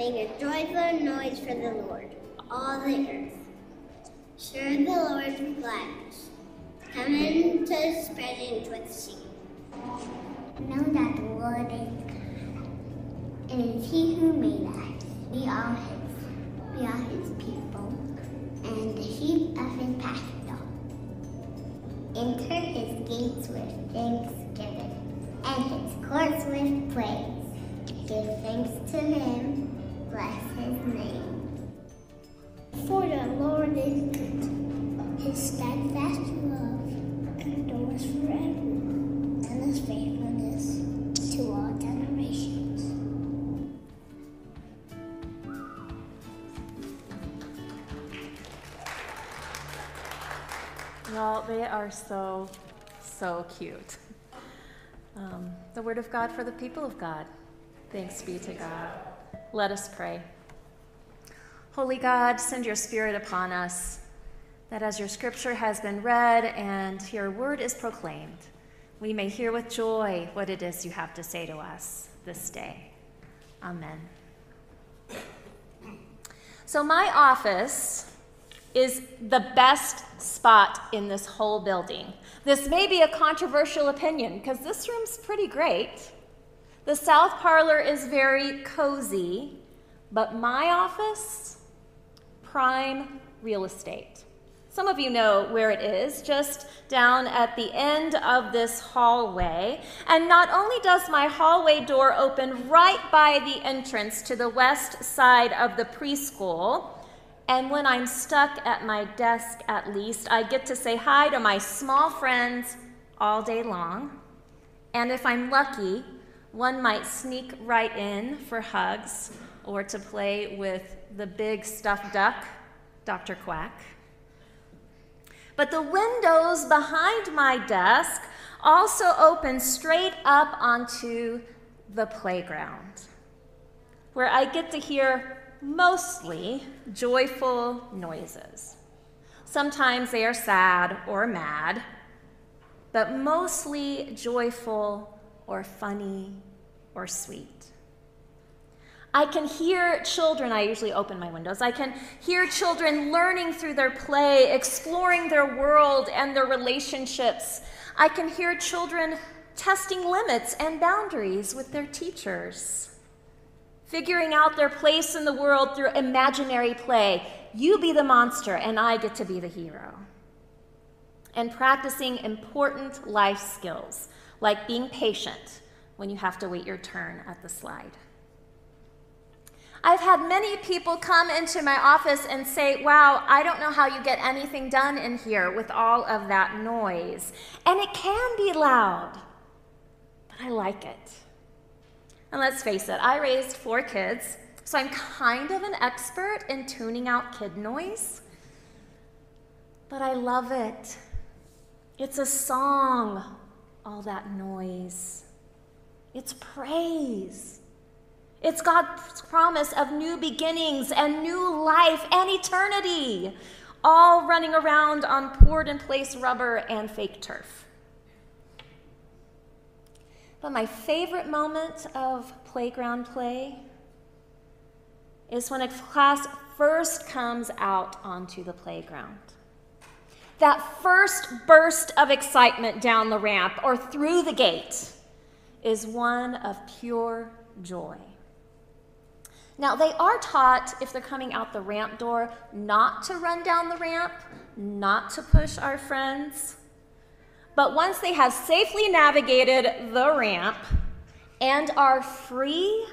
Make a joyful noise for the Lord, all the earth. Serve the Lord with gladness. Come into his presence with singing. Know that the Lord is God. It is he who made us. We are his. We are his people, and the sheep of his pasture. Enter his gates with thanksgiving, and his courts with praise. Give thanks to him, bless his name. For the Lord is good, his steadfast love endures forever, and his faithfulness to all generations. Well, they are so, so cute. The word of God for the people of God. Thanks be to God. Let us pray. Holy God, send your Spirit upon us, that as your scripture has been read and your word is proclaimed, we may hear with joy what it is you have to say to us this day. Amen. So my office is the best spot in this whole building. This may be a controversial opinion, because this room's pretty great. The south parlor is very cozy, but my office, prime real estate. Some of you know where it is, just down at the end of this hallway. And not only does my hallway door open right by the entrance to the west side of the preschool, and when I'm stuck at my desk at least, I get to say hi to my small friends all day long. And if I'm lucky, one might sneak right in for hugs or to play with the big stuffed duck, Dr. Quack. But the windows behind my desk also open straight up onto the playground, where I get to hear mostly joyful noises. Sometimes they are sad or mad, but mostly joyful or funny, or sweet. I can hear children, I usually open my windows, I can hear children learning through their play, exploring their world and their relationships. I can hear children testing limits and boundaries with their teachers, figuring out their place in the world through imaginary play. You be the monster, and I get to be the hero. And practicing important life skills, like being patient when you have to wait your turn at the slide. I've had many people come into my office and say, wow, I don't know how you get anything done in here with all of that noise. And it can be loud, but I like it. And let's face it, I raised 4 kids, so I'm kind of an expert in tuning out kid noise, but I love it. It's a song. All that noise. It's praise. It's God's promise of new beginnings and new life and eternity, all running around on poured-in-place rubber and fake turf. But my favorite moment of playground play is when a class first comes out onto the playground. That first burst of excitement down the ramp or through the gate is one of pure joy. Now, they are taught, if they're coming out the ramp door, not to run down the ramp, not to push our friends. But once they have safely navigated the ramp and are free,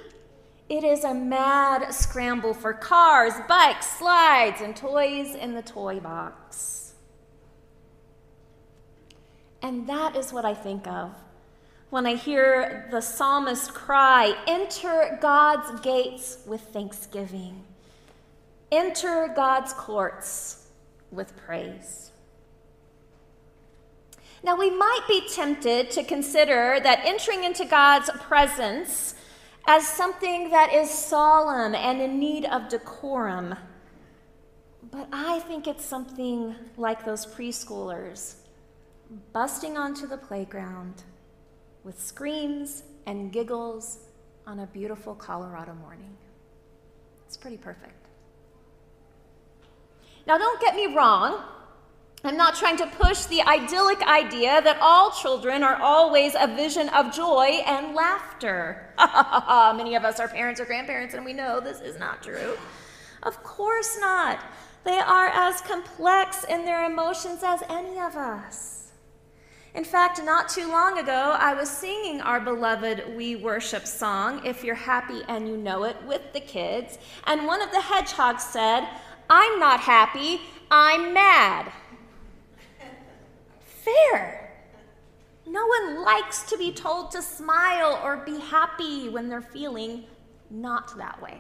it is a mad scramble for cars, bikes, slides, and toys in the toy box. And that is what I think of when I hear the psalmist cry, enter God's gates with thanksgiving. Enter God's courts with praise. Now, we might be tempted to consider that entering into God's presence as something that is solemn and in need of decorum. But I think it's something like those preschoolers busting onto the playground with screams and giggles on a beautiful Colorado morning. It's pretty perfect. Now, don't get me wrong. I'm not trying to push the idyllic idea that all children are always a vision of joy and laughter. Many of us are parents or grandparents, and we know this is not true. Of course not. They are as complex in their emotions as any of us. In fact, not too long ago, I was singing our beloved We Worship song, If You're Happy and You Know It, with the kids, and one of the hedgehogs said, "I'm not happy, I'm mad." Fair. No one likes to be told to smile or be happy when they're feeling not that way.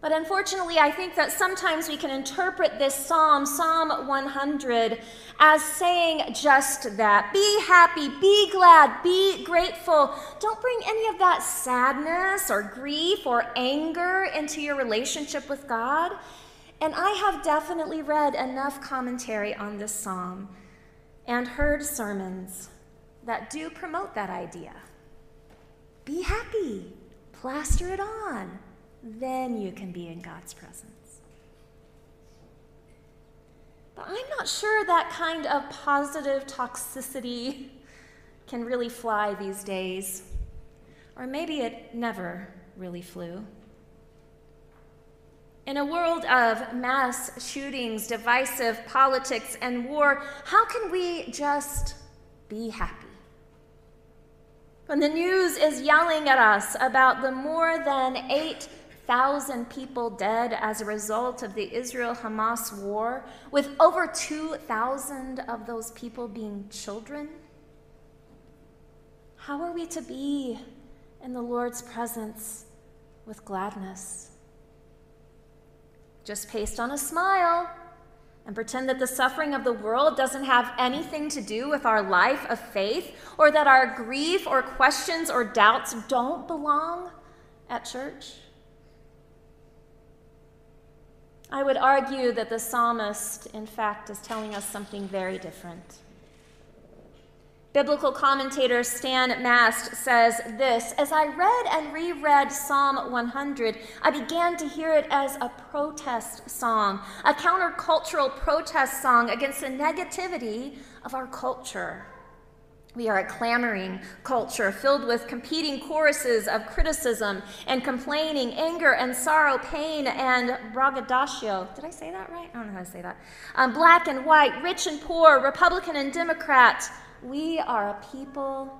But unfortunately, I think that sometimes we can interpret this psalm, Psalm 100, as saying just that. Be happy, be glad, be grateful. Don't bring any of that sadness or grief or anger into your relationship with God. And I have definitely read enough commentary on this psalm and heard sermons that do promote that idea. Be happy, plaster it on, then you can be in God's presence. But I'm not sure that kind of positive toxicity can really fly these days, or maybe it never really flew. In a world of mass shootings, divisive politics, and war, how can we just be happy? When the news is yelling at us about the more than 8,000 people dead as a result of the Israel-Hamas war, with over 2,000 of those people being children, how are we to be in the Lord's presence with gladness? Just paste on a smile and pretend that the suffering of the world doesn't have anything to do with our life of faith, or that our grief or questions or doubts don't belong at church? I would argue that the psalmist, in fact, is telling us something very different. Biblical commentator Stan Mast says this: "As I read and reread Psalm 100, I began to hear it as a protest song, a countercultural protest song against the negativity of our culture. We are a clamoring culture filled with competing choruses of criticism and complaining, anger and sorrow, pain and braggadocio." Did I say that right? I don't know how to say that. Black and white, rich and poor, Republican and Democrat. We are a people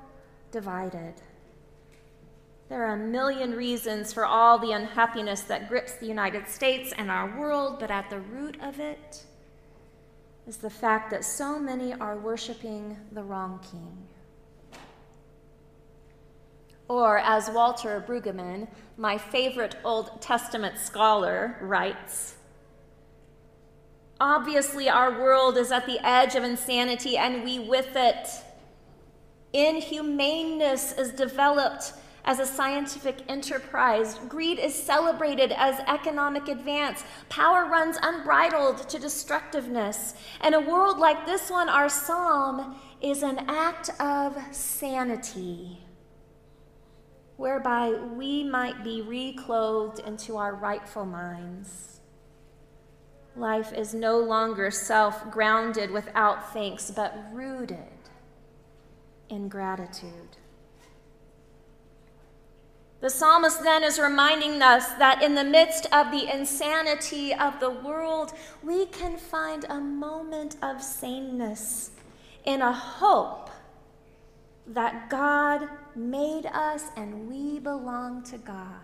divided. There are a million reasons for all the unhappiness that grips the United States and our world, but at the root of it is the fact that so many are worshiping the wrong king. Or, as Walter Brueggemann, my favorite Old Testament scholar, writes, obviously, our world is at the edge of insanity, and we with it. Inhumaneness is developed as a scientific enterprise. Greed is celebrated as economic advance. Power runs unbridled to destructiveness. In a world like this one, our psalm is an act of sanity, whereby we might be reclothed into our rightful minds. Life is no longer self-grounded without thanks, but rooted in gratitude. The psalmist then is reminding us that in the midst of the insanity of the world, we can find a moment of saneness in a hope that God made us and we belong to God.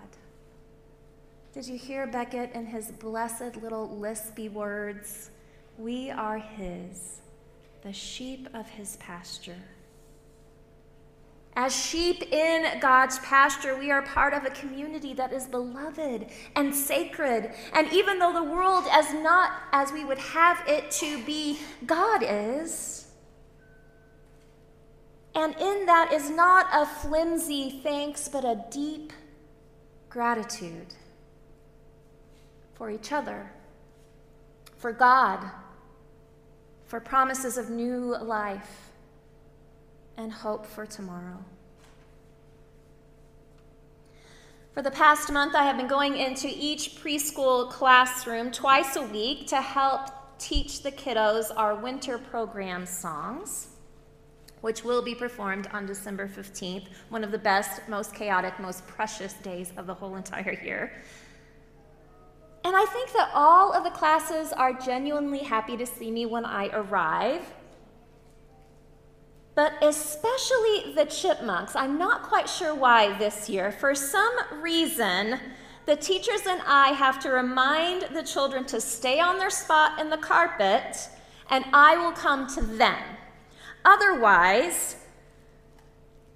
Did you hear Beckett in his blessed little lispy words? We are his, the sheep of his pasture. As sheep in God's pasture, we are part of a community that is beloved and sacred. And even though the world is not as we would have it to be, God is. And in that is not a flimsy thanks, but a deep gratitude. For each other, for God, for promises of new life and hope for tomorrow. For the past month, I have been going into each preschool classroom twice a week to help teach the kiddos our winter program songs, which will be performed on December 15th, one of the best, most chaotic, most precious days of the whole entire year. And I think that all of the classes are genuinely happy to see me when I arrive, but especially the chipmunks. I'm not quite sure why this year. For some reason, the teachers and I have to remind the children to stay on their spot in the carpet, and I will come to them. Otherwise,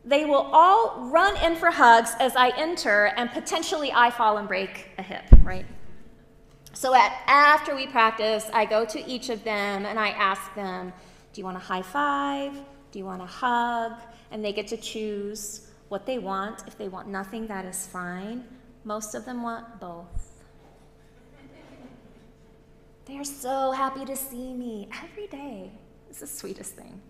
they will all run in for hugs as I enter, and potentially I fall and break a hip, right? So after we practice, I go to each of them and I ask them, do you want a high five? Do you want a hug? And they get to choose what they want. If they want nothing, that is fine. Most of them want both. They are so happy to see me every day. It's the sweetest thing.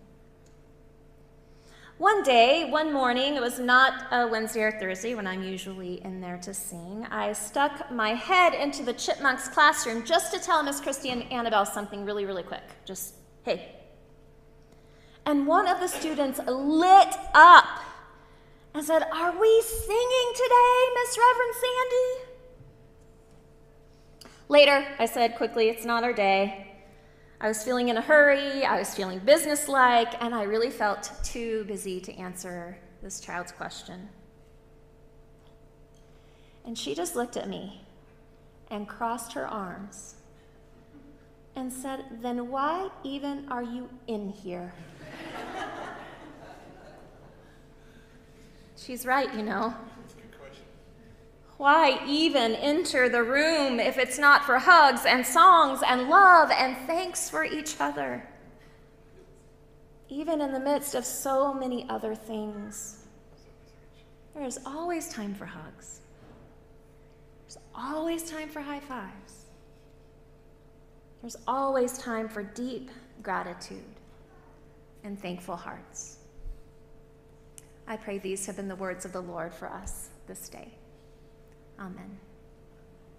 One morning, it was not a Wednesday or Thursday when I'm usually in there to sing, I stuck my head into the chipmunks' classroom just to tell Miss Christie and Annabelle something really, really quick. Just, hey. And one of the students lit up and said, "Are we singing today, Miss Reverend Sandy?" Later, I said quickly, it's not our day. I was feeling in a hurry, I was feeling businesslike, and I really felt too busy to answer this child's question. And she just looked at me and crossed her arms and said, "Then why even are you in here?" She's right, you know. Why even enter the room if it's not for hugs and songs and love and thanks for each other? Even in the midst of so many other things, there is always time for hugs. There's always time for high fives. There's always time for deep gratitude and thankful hearts. I pray these have been the words of the Lord for us this day. Amen.